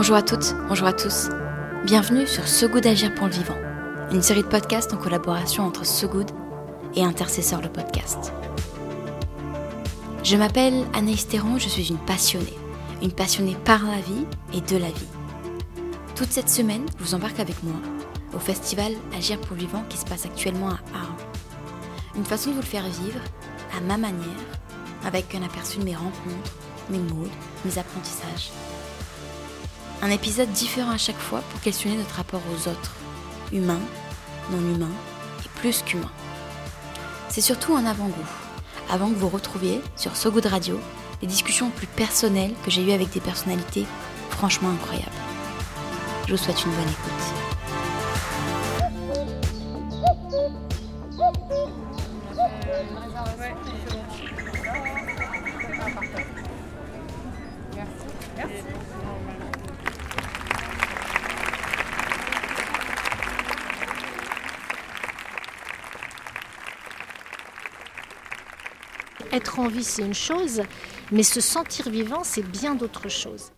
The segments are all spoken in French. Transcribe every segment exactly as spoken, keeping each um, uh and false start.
Bonjour à toutes, bonjour à tous. Bienvenue sur Ce Goût d'Agir pour le Vivant, une série de podcasts en collaboration entre Ce Goût et Intercesseurs le podcast. Je m'appelle Anaïs Théron, je suis une passionnée, une passionnée par la vie et de la vie. Toute cette semaine, je vous embarque avec moi au festival Agir pour le Vivant qui se passe actuellement à Arles. Une façon de vous le faire vivre à ma manière, avec un aperçu de mes rencontres, mes modes, mes apprentissages. Un épisode différent à chaque fois pour questionner notre rapport aux autres, humains, non humains et plus qu'humains. C'est surtout un avant-goût, avant que vous retrouviez sur So Good Radio les discussions plus personnelles que j'ai eues avec des personnalités franchement incroyables. Je vous souhaite une bonne écoute. Merci. Être en vie, c'est une chose, mais se sentir vivant, c'est bien d'autres choses.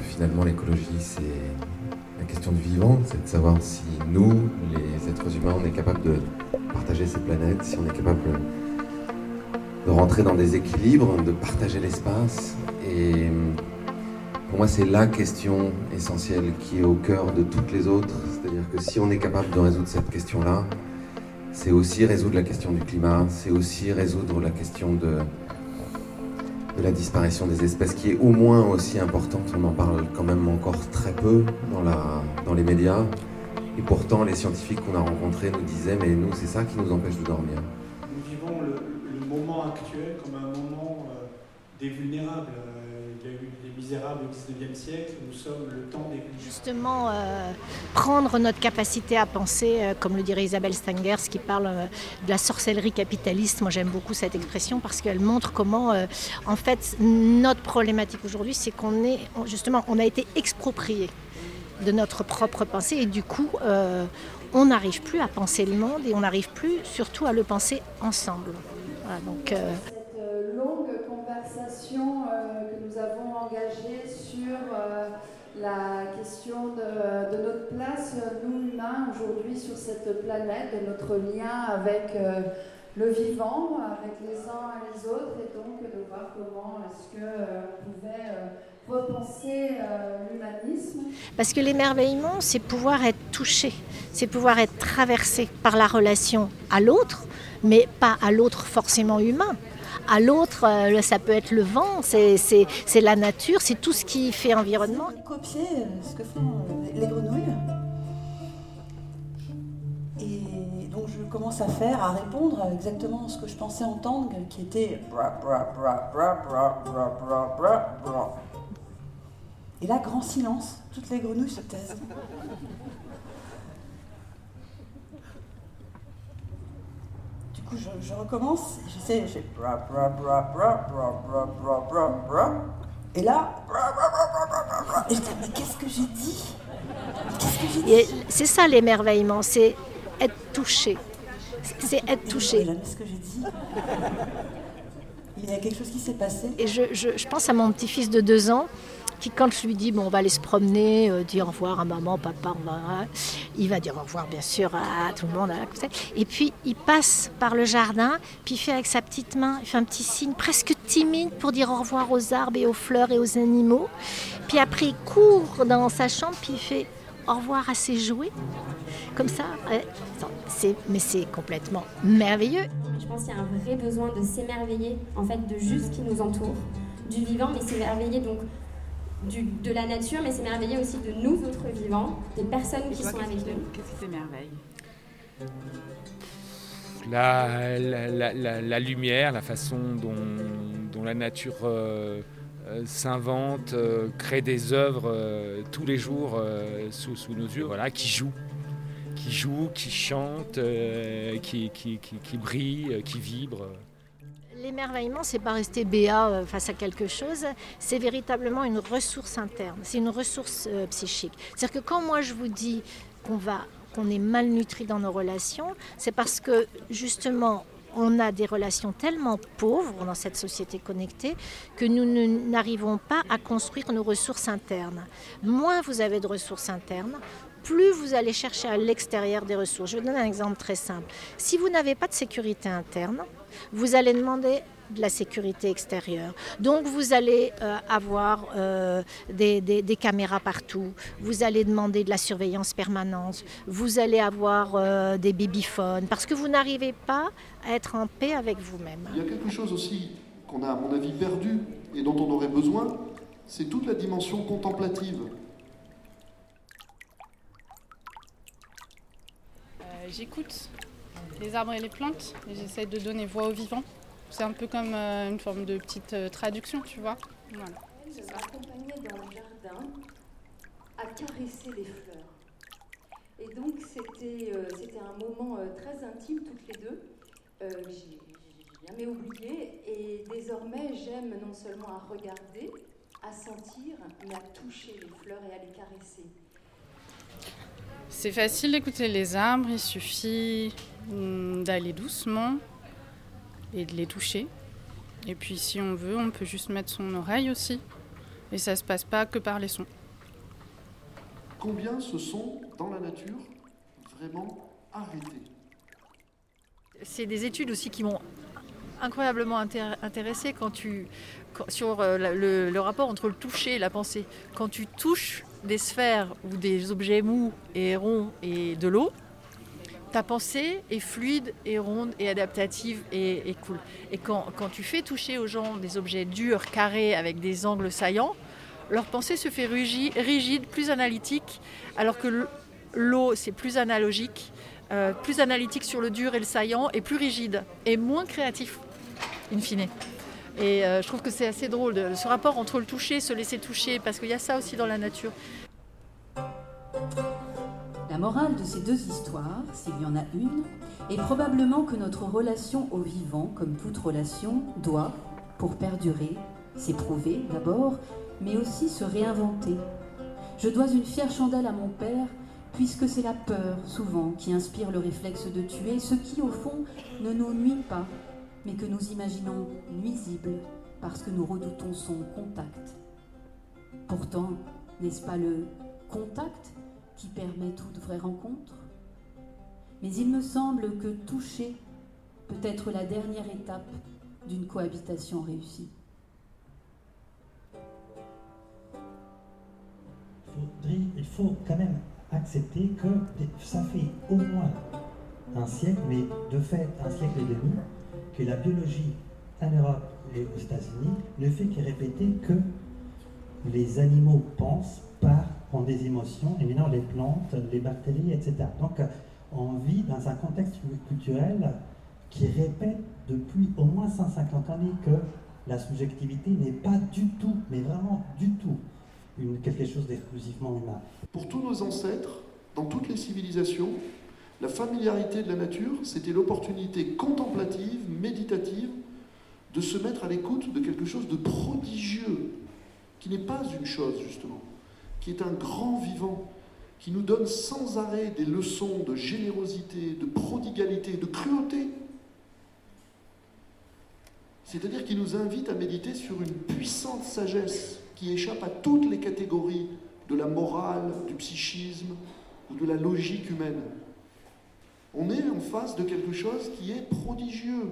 Finalement, l'écologie, c'est la question du vivant, c'est de savoir si nous, les êtres humains, on est capable de partager cette planète, si on est capable de rentrer dans des équilibres, de partager l'espace. Et pour moi, c'est la question essentielle qui est au cœur de toutes les autres. C'est-à-dire que si on est capable de résoudre cette question-là, c'est aussi résoudre la question du climat, c'est aussi résoudre la question de, de la disparition des espèces, qui est au moins aussi importante. On en parle quand même encore très peu dans, la, dans les médias. Et pourtant, les scientifiques qu'on a rencontrés nous disaient « mais nous, c'est ça qui nous empêche de dormir ». Nous vivons le, le moment actuel comme un moment euh, des vulnérables. Il y a eu des misérables au dix-neuvième siècle, nous sommes le temps des... Justement, euh, prendre notre capacité à penser, euh, comme le dirait Isabelle Stengers, qui parle euh, de la sorcellerie capitaliste, moi j'aime beaucoup cette expression parce qu'elle montre comment, euh, en fait, notre problématique aujourd'hui, c'est qu'on est, justement, on a été exproprié de notre propre pensée et du coup, euh, on n'arrive plus à penser le monde et on n'arrive plus, surtout, à le penser ensemble. Voilà, donc... Euh, longue conversation euh, que nous avons engagée sur euh, la question de, de notre place, nous humains, aujourd'hui sur cette planète, de notre lien avec euh, le vivant, avec les uns et les autres, et donc de voir comment est-ce que euh, on pouvait euh, repenser euh, l'humanisme. Parce que l'émerveillement, c'est pouvoir être touché, c'est pouvoir être traversé par la relation à l'autre, mais pas à l'autre forcément humain. À l'autre, ça peut être le vent, c'est, c'est, c'est la nature, c'est tout ce qui fait environnement. Copier ce que font les grenouilles. Et donc je commence à faire, à répondre exactement ce que je pensais entendre, qui était... Et là, grand silence, toutes les grenouilles se taisent. Du coup, je, je recommence, j'essaie, je fais bra bra bra bra bra bra bra bra bra. Et là, bra bra bra bra bra bra. Et je dis, mais qu'est-ce que j'ai dit ? Qu'est-ce que j'ai dit ? Et c'est ça l'émerveillement, c'est être touché. C'est être touché. Et je ne sais jamais ce que j'ai dit. Il y a quelque chose qui s'est passé. Et je, je, je pense à mon petit-fils de deux ans. Qui, quand je lui dis bon, on va aller se promener, euh, dire au revoir à maman, papa, on va, hein, il va dire au revoir bien sûr à tout le monde. À, comme ça. Et puis il passe par le jardin, puis il fait avec sa petite main, il fait un petit signe presque timide pour dire au revoir aux arbres et aux fleurs et aux animaux. Puis après il court dans sa chambre, puis il fait au revoir à ses jouets. Comme ça, euh, c'est, mais c'est complètement merveilleux. Je pense qu'il y a un vrai besoin de s'émerveiller, en fait, de juste ce qui nous entoure, du vivant, mais s'émerveiller donc... Du, de la nature, mais s'émerveiller aussi de nous, autres vivants, des personnes qui sont avec nous. Qu'est-ce qui t'émerveille ? la, la, la, la lumière, la façon dont, dont la nature euh, euh, s'invente, euh, crée des œuvres euh, tous les jours euh, sous, sous nos yeux, voilà, qui joue, qui joue, qui chante, euh, qui, qui, qui, qui brille, qui vibre. L'émerveillement, c'est pas rester béat face à quelque chose, c'est véritablement une ressource interne, c'est une ressource euh, psychique. C'est-à-dire que quand moi je vous dis qu'on va, qu'on est malnutri dans nos relations, c'est parce que justement on a des relations tellement pauvres dans cette société connectée que nous ne, n'arrivons pas à construire nos ressources internes. Moins vous avez de ressources internes, plus vous allez chercher à l'extérieur des ressources. Je vous donne un exemple très simple. Si vous n'avez pas de sécurité interne, vous allez demander de la sécurité extérieure. Donc vous allez euh, avoir euh, des, des, des caméras partout, vous allez demander de la surveillance permanente, vous allez avoir euh, des babyphones, parce que vous n'arrivez pas à être en paix avec vous-même. Il y a quelque chose aussi qu'on a, à mon avis, perdu et dont on aurait besoin, c'est toute la dimension contemplative. Euh, j'écoute les arbres et les plantes et j'essaie de donner voix aux vivants. C'est un peu comme euh, une forme de petite euh, traduction, tu vois. Voilà. Elle m'accompagnait dans le jardin à caresser les fleurs. Et donc, c'était, euh, c'était un moment euh, très intime, toutes les deux. Euh, j'ai, j'ai jamais oublié. Et désormais, j'aime non seulement à regarder, à sentir, mais à toucher les fleurs et à les caresser. C'est facile d'écouter les arbres. Il suffit mm, d'aller doucement et de les toucher. Et puis si on veut, on peut juste mettre son oreille aussi. Et ça se passe pas que par les sons. Combien se sont, dans la nature, vraiment arrêtés ? C'est des études aussi qui m'ont incroyablement intér- intéressée quand tu, quand, sur euh, le, le rapport entre le toucher et la pensée. Quand tu touches des sphères ou des objets mous et ronds et de l'eau, ta pensée est fluide et ronde et adaptative et, et cool. Et quand, quand tu fais toucher aux gens des objets durs, carrés, avec des angles saillants, leur pensée se fait rugi, rigide, plus analytique, alors que l'eau, c'est plus analogique, euh, plus analytique sur le dur et le saillant, et plus rigide, et moins créatif, in fine. Et euh, je trouve que c'est assez drôle, de, ce rapport entre le toucher, se laisser toucher, parce qu'il y a ça aussi dans la nature. La morale de ces deux histoires, s'il y en a une, est probablement que notre relation au vivant, comme toute relation, doit, pour perdurer, s'éprouver d'abord, mais aussi se réinventer. Je dois une fière chandelle à mon père, puisque c'est la peur, souvent, qui inspire le réflexe de tuer, ce qui, au fond, ne nous nuit pas, mais que nous imaginons nuisible, parce que nous redoutons son contact. Pourtant, n'est-ce pas le contact qui permet toute vraie rencontre? Mais il me semble que toucher peut être la dernière étape d'une cohabitation réussie. Faudrait, il faut quand même accepter que ça fait au moins un siècle, mais de fait un siècle et demi, que la biologie en Europe et aux États-Unis ne fait que répéter que les animaux pensent par ont des émotions, et maintenant les plantes, les bactéries, et cetera. Donc on vit dans un contexte culturel qui répète depuis au moins cent cinquante années que la subjectivité n'est pas du tout, mais vraiment du tout, une, quelque chose d'exclusivement humain. Pour tous nos ancêtres, dans toutes les civilisations, la familiarité de la nature, c'était l'opportunité contemplative, méditative, de se mettre à l'écoute de quelque chose de prodigieux, qui n'est pas une chose, justement, qui est un grand vivant, qui nous donne sans arrêt des leçons de générosité, de prodigalité, de cruauté. C'est-à-dire qu'il nous invite à méditer sur une puissante sagesse qui échappe à toutes les catégories de la morale, du psychisme ou de la logique humaine. On est en face de quelque chose qui est prodigieux,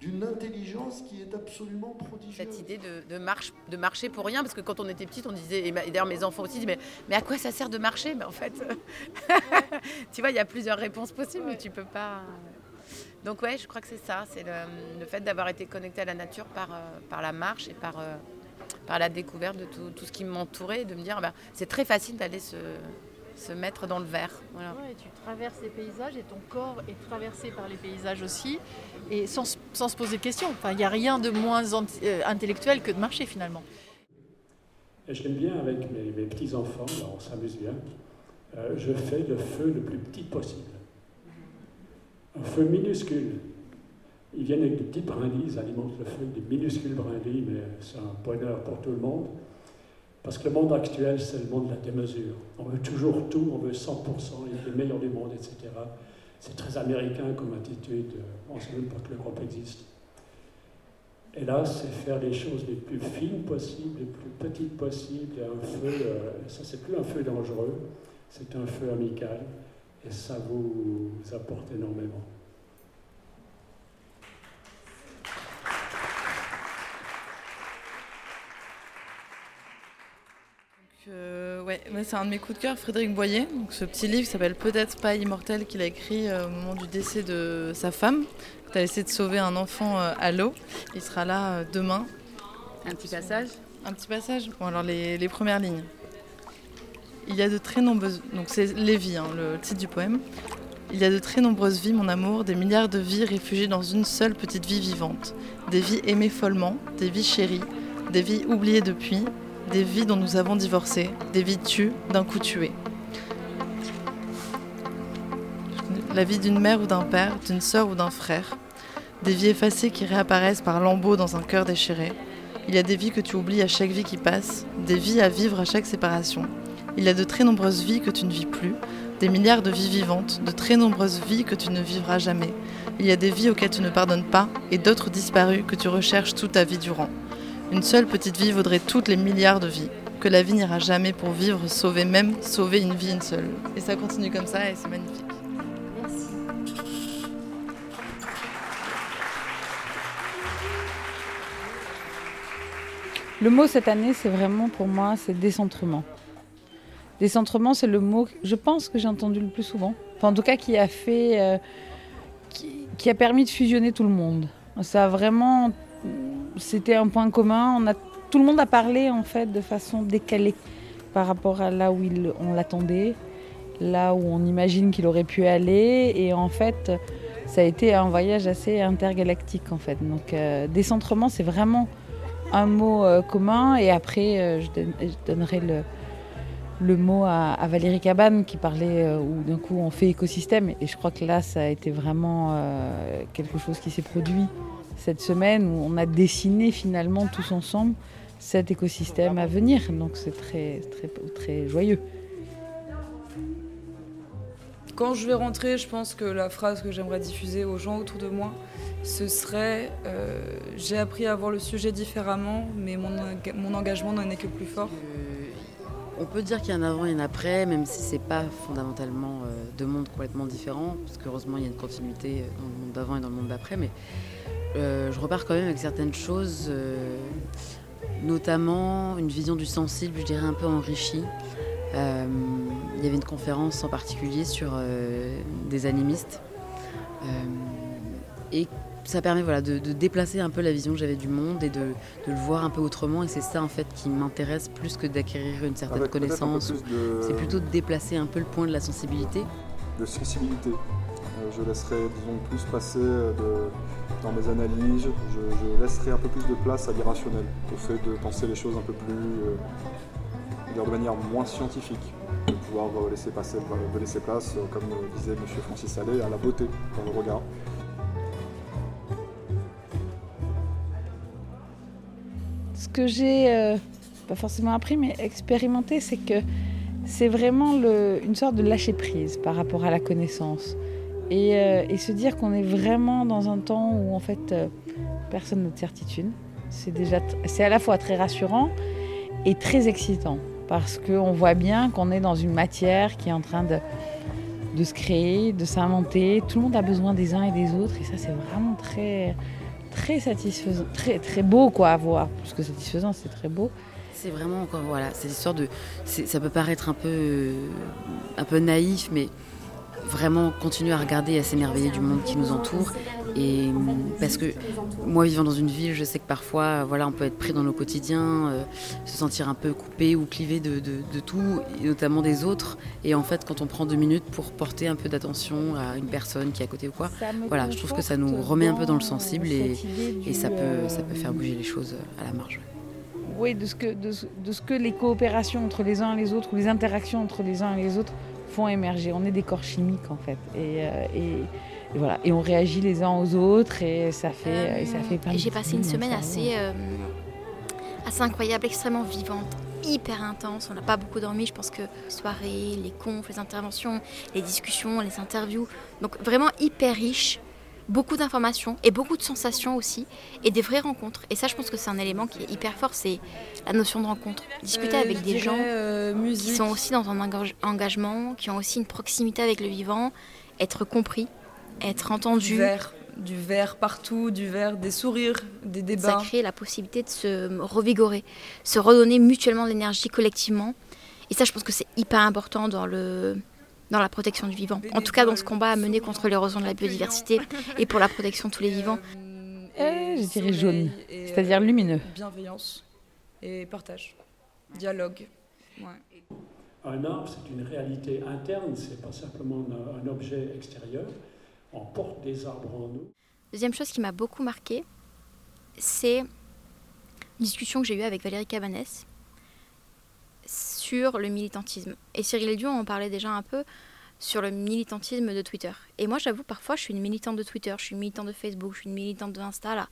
d'une intelligence qui est absolument prodigieuse. Cette idée de, de, marche, de marcher pour rien, parce que quand on était petite, on disait, et d'ailleurs mes enfants aussi disaient, mais, mais à quoi ça sert de marcher ? Mais en fait, tu vois, il y a plusieurs réponses possibles, mais tu peux pas... Donc ouais, je crois que c'est ça, c'est le, le fait d'avoir été connecté à la nature par, par la marche et par, par la découverte de tout, tout ce qui m'entourait, de me dire, ben, c'est très facile d'aller se... se mettre dans le verre. Voilà. Ouais, tu traverses les paysages et ton corps est traversé par les paysages aussi, et sans, sans se poser de questions. Enfin, il n'y a rien de moins anti- euh, intellectuel que de marcher finalement. Et j'aime bien avec mes, mes petits-enfants, là, on s'amuse bien, euh, je fais le feu le plus petit possible. Un feu minuscule. Ils viennent avec des petites brindilles, ils alimentent le feu avec des minuscules brindilles, mais c'est un bonheur pour tout le monde. Parce que le monde actuel, c'est le monde de la démesure. On veut toujours tout, on veut cent pour cent, il est le meilleur du monde, et cetera. C'est très américain comme attitude, on ne sait même pas que l'Europe existe. Et là, c'est faire les choses les plus fines possibles, les plus petites possibles, et un feu, euh, ça c'est plus un feu dangereux, c'est un feu amical, et ça vous, vous apporte énormément. Euh, ouais, moi c'est un de mes coups de cœur, Frédéric Boyer. Donc, ce petit livre s'appelle Peut-être pas immortel qu'il a écrit euh, au moment du décès de sa femme. Quand elle a essayé de sauver un enfant euh, à l'eau. Il sera là euh, demain. Un petit passage. Un petit passage. Bon alors les, les premières lignes. Il y a de très nombreuses. Donc c'est les vies, hein, le titre du poème. Il y a de très nombreuses vies, mon amour, des milliards de vies réfugiées dans une seule petite vie vivante. Des vies aimées follement, des vies chéries, des vies oubliées depuis. Des vies dont nous avons divorcé, des vies tues, d'un coup tuées. La vie d'une mère ou d'un père, d'une sœur ou d'un frère. Des vies effacées qui réapparaissent par lambeaux dans un cœur déchiré. Il y a des vies que tu oublies à chaque vie qui passe, des vies à vivre à chaque séparation. Il y a de très nombreuses vies que tu ne vis plus, des milliards de vies vivantes, de très nombreuses vies que tu ne vivras jamais. Il y a des vies auxquelles tu ne pardonnes pas et d'autres disparues que tu recherches toute ta vie durant. Une seule petite vie vaudrait toutes les milliards de vies, que la vie n'ira jamais pour vivre, sauver même, sauver une vie une seule. Et ça continue comme ça et c'est magnifique. Merci. Le mot cette année, c'est vraiment pour moi, c'est décentrement. Décentrement, c'est le mot, je pense que j'ai entendu le plus souvent. Enfin, en tout cas, qui a fait, euh, qui, qui a permis de fusionner tout le monde. Ça a vraiment... C'était un point commun, on a, tout le monde a parlé en fait de façon décalée par rapport à là où il, on l'attendait, là où on imagine qu'il aurait pu aller et en fait ça a été un voyage assez intergalactique en fait. Donc euh, décentrement c'est vraiment un mot euh, commun et après euh, je, don, je donnerai le, le mot à, à Valérie Cabane qui parlait euh, où d'un coup on fait écosystème et je crois que là ça a été vraiment euh, quelque chose qui s'est produit. Cette semaine où on a dessiné finalement tous ensemble cet écosystème à venir. Donc c'est très, très, très joyeux. Quand je vais rentrer, je pense que la phrase que j'aimerais diffuser aux gens autour de moi, ce serait euh, « J'ai appris à voir le sujet différemment, mais mon, mon engagement n'en est que plus fort. » On peut dire qu'il y a un avant et un après, même si ce n'est pas fondamentalement euh, deux mondes complètement différents, parce qu'heureusement il y a une continuité dans le monde d'avant et dans le monde d'après, mais euh, je repars quand même avec certaines choses, euh, notamment une vision du sensible, je dirais un peu enrichie. Euh, il y avait une conférence en particulier sur euh, des animistes, euh, et ça permet voilà, de, de déplacer un peu la vision que j'avais du monde et de, de le voir un peu autrement. Et c'est ça, en fait, qui m'intéresse plus que d'acquérir une certaine Avec connaissance. De... C'est plutôt de déplacer un peu le point de la sensibilité. De sensibilité. Euh, je laisserai, disons, plus passer de, dans mes analyses. Je, je laisserai un peu plus de place à l'irrationnel, au fait de penser les choses un peu plus... Euh, de manière moins scientifique. De pouvoir laisser, passer, de laisser place, comme disait M. Francis Allais, à la beauté dans le regard. Ce que j'ai, euh, pas forcément appris, mais expérimenté, c'est que c'est vraiment le, une sorte de lâcher prise par rapport à la connaissance. Et, euh, et se dire qu'on est vraiment dans un temps où, en fait, euh, personne n'a de certitude. C'est, déjà t- c'est à la fois très rassurant et très excitant. Parce qu'on voit bien qu'on est dans une matière qui est en train de, de se créer, de s'inventer. Tout le monde a besoin des uns et des autres. Et ça, c'est vraiment très... Très satisfaisant, très, très beau quoi à voir, plus que satisfaisant, c'est très beau. C'est vraiment encore, voilà, c'est l'histoire de. C'est, ça peut paraître un peu, un peu naïf, mais vraiment continuer à regarder et à s'émerveiller du monde qui nous entoure. Et parce que moi, vivant dans une ville, je sais que parfois, voilà, on peut être pris dans nos quotidiens, euh, se sentir un peu coupé ou clivé de, de, de tout, et notamment des autres. Et en fait, quand on prend deux minutes pour porter un peu d'attention à une personne qui est à côté ou quoi, voilà, je trouve que ça nous remet un peu dans le sensible et, et ça peut, ça peut faire bouger les choses à la marge. Oui, de ce que, de ce, de ce que les coopérations entre les uns et les autres, ou les interactions entre les uns et les autres font émerger. On est des corps chimiques en fait. Et, euh, et... Et, voilà. Et on réagit les uns aux autres et ça fait, euh, et ça fait plein de choses. J'ai passé une semaine assez, euh, assez incroyable, extrêmement vivante, hyper intense, on n'a pas beaucoup dormi, je pense que les soirées, les confs, les interventions, les discussions, les interviews, donc vraiment hyper riche, beaucoup d'informations et beaucoup de sensations aussi, et des vraies rencontres. Et ça, je pense que c'est un élément qui est hyper fort, c'est la notion de rencontre. Discuter euh, avec des dirais, gens euh, qui sont aussi dans un engagement, qui ont aussi une proximité avec le vivant, être compris, être entendu. Vert. Du verre partout, du verre, des sourires, des débats. Ça crée la possibilité de se revigorer, se redonner mutuellement l'énergie collectivement. Et ça, je pense que c'est hyper important dans, le, dans la protection du vivant. En tout cas, dans ce combat à mener contre l'érosion de la biodiversité et pour la protection de tous les vivants. Et je dirais jaune, c'est-à-dire lumineux. Bienveillance et partage, dialogue. Ouais. Un arbre, c'est une réalité interne, c'est pas simplement un, un objet extérieur. On porte des arbres en nous. Deuxième chose qui m'a beaucoup marquée, c'est une discussion que j'ai eue avec Valérie Cabane sur le militantisme. Et Cyril Eldu en parlait déjà un peu sur le militantisme de Twitter. Et moi, j'avoue, parfois, je suis une militante de Twitter, je suis une militante de Facebook, je suis une militante de Insta, là,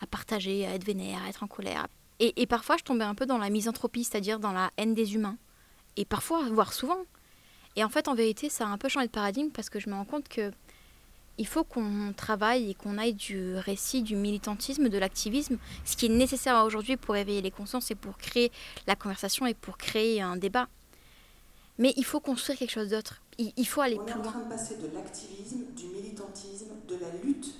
à partager, à être vénère, à être en colère. Et, et parfois, je tombais un peu dans la misanthropie, c'est-à-dire dans la haine des humains. Et parfois, voire souvent. Et en fait, en vérité, ça a un peu changé de paradigme parce que je me rends compte que il faut qu'on travaille et qu'on aille du récit, du militantisme, de l'activisme, ce qui est nécessaire aujourd'hui pour éveiller les consciences et pour créer la conversation et pour créer un débat. Mais il faut construire quelque chose d'autre. Il faut aller plus loin. On est en train de passer de l'activisme, du militantisme, de la lutte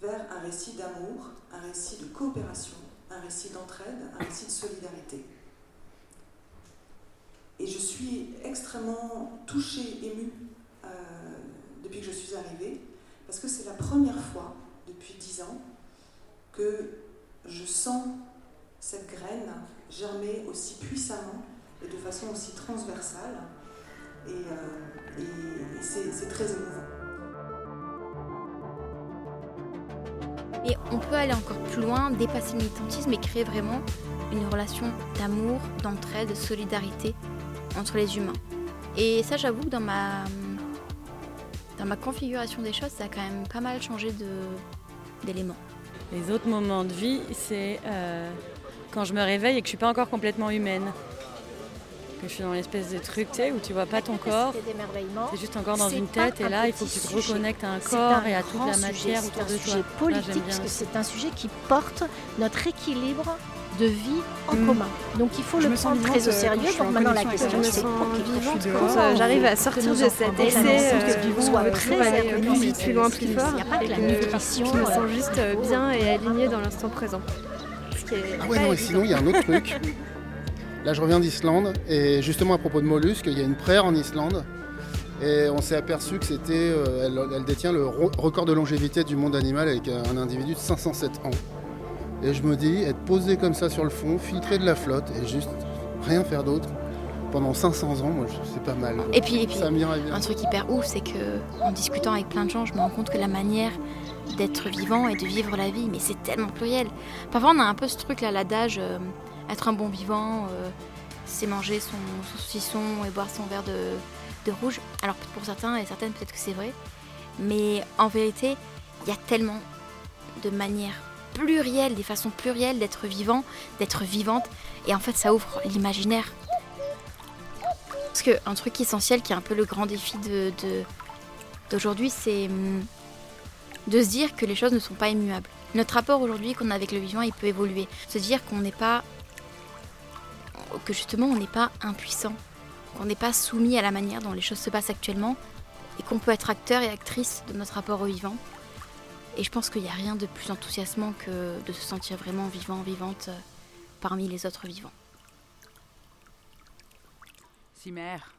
vers un récit d'amour, un récit de coopération, un récit d'entraide, un récit de solidarité. Et je suis extrêmement touchée, émue, euh, depuis que je suis arrivée, parce que c'est la première fois depuis dix ans que je sens cette graine germer aussi puissamment et de façon aussi transversale, et, euh, et, et c'est, c'est très émouvant. Et on peut aller encore plus loin, dépasser le militantisme et créer vraiment une relation d'amour, d'entraide, de solidarité entre les humains. Et ça, j'avoue, dans ma... Dans ma configuration des choses, ça a quand même pas mal changé de, d'éléments. Les autres moments de vie, c'est euh, quand je me réveille et que je suis pas encore complètement humaine. Que je suis dans l'espèce de truc, tu sais, où tu vois pas ton corps. C'est juste encore dans c'est une tête un et là, il faut que tu te reconnectes à un c'est corps un et à toute la matière sujet. Autour de toi. C'est un sujet politique là, parce que c'est un sujet qui porte notre équilibre de vie en mmh. commun. Donc il faut je le prendre très au sérieux. Donc maintenant la question c'est pour qui je suis. J'arrive à sortir de cet excès soit très plus plus loin plus fort. Il n'y a pas que la nutrition. Je me sens juste bien et alignée dans l'instant présent. Ah ouais non et sinon il y a un autre truc. Là je reviens d'Islande et justement à propos de mollusques, il y a une prairie en Islande et on s'est aperçu que c'était elle, elle détient le record de longévité du monde animal avec un individu de cinq cent sept ans. Et je me dis, être posé comme ça sur le fond, filtrer de la flotte et juste rien faire d'autre pendant cinq cents ans, moi c'est pas mal. Et puis, et puis ça m'irait bien. Un truc hyper ouf, c'est que en discutant avec plein de gens, je me rends compte que la manière d'être vivant et de vivre la vie, mais c'est tellement pluriel. Parfois on a un peu ce truc là, l'adage, euh, être un bon vivant, euh, c'est manger son, son saucisson et boire son verre de, de rouge. Alors pour certains et certaines peut-être que c'est vrai, mais en vérité, il y a tellement de manières pluriel, des façons plurielles d'être vivant, d'être vivante, et en fait ça ouvre l'imaginaire. Parce qu'un truc essentiel qui est un peu le grand défi de, de, d'aujourd'hui, c'est de se dire que les choses ne sont pas immuables. Notre rapport aujourd'hui qu'on a avec le vivant, il peut évoluer. Se dire qu'on n'est pas, que justement on n'est pas impuissant, qu'on n'est pas soumis à la manière dont les choses se passent actuellement, et qu'on peut être acteur et actrice de notre rapport au vivant. Et je pense qu'il n'y a rien de plus enthousiasmant que de se sentir vraiment vivant, vivante parmi les autres vivants. Cimère.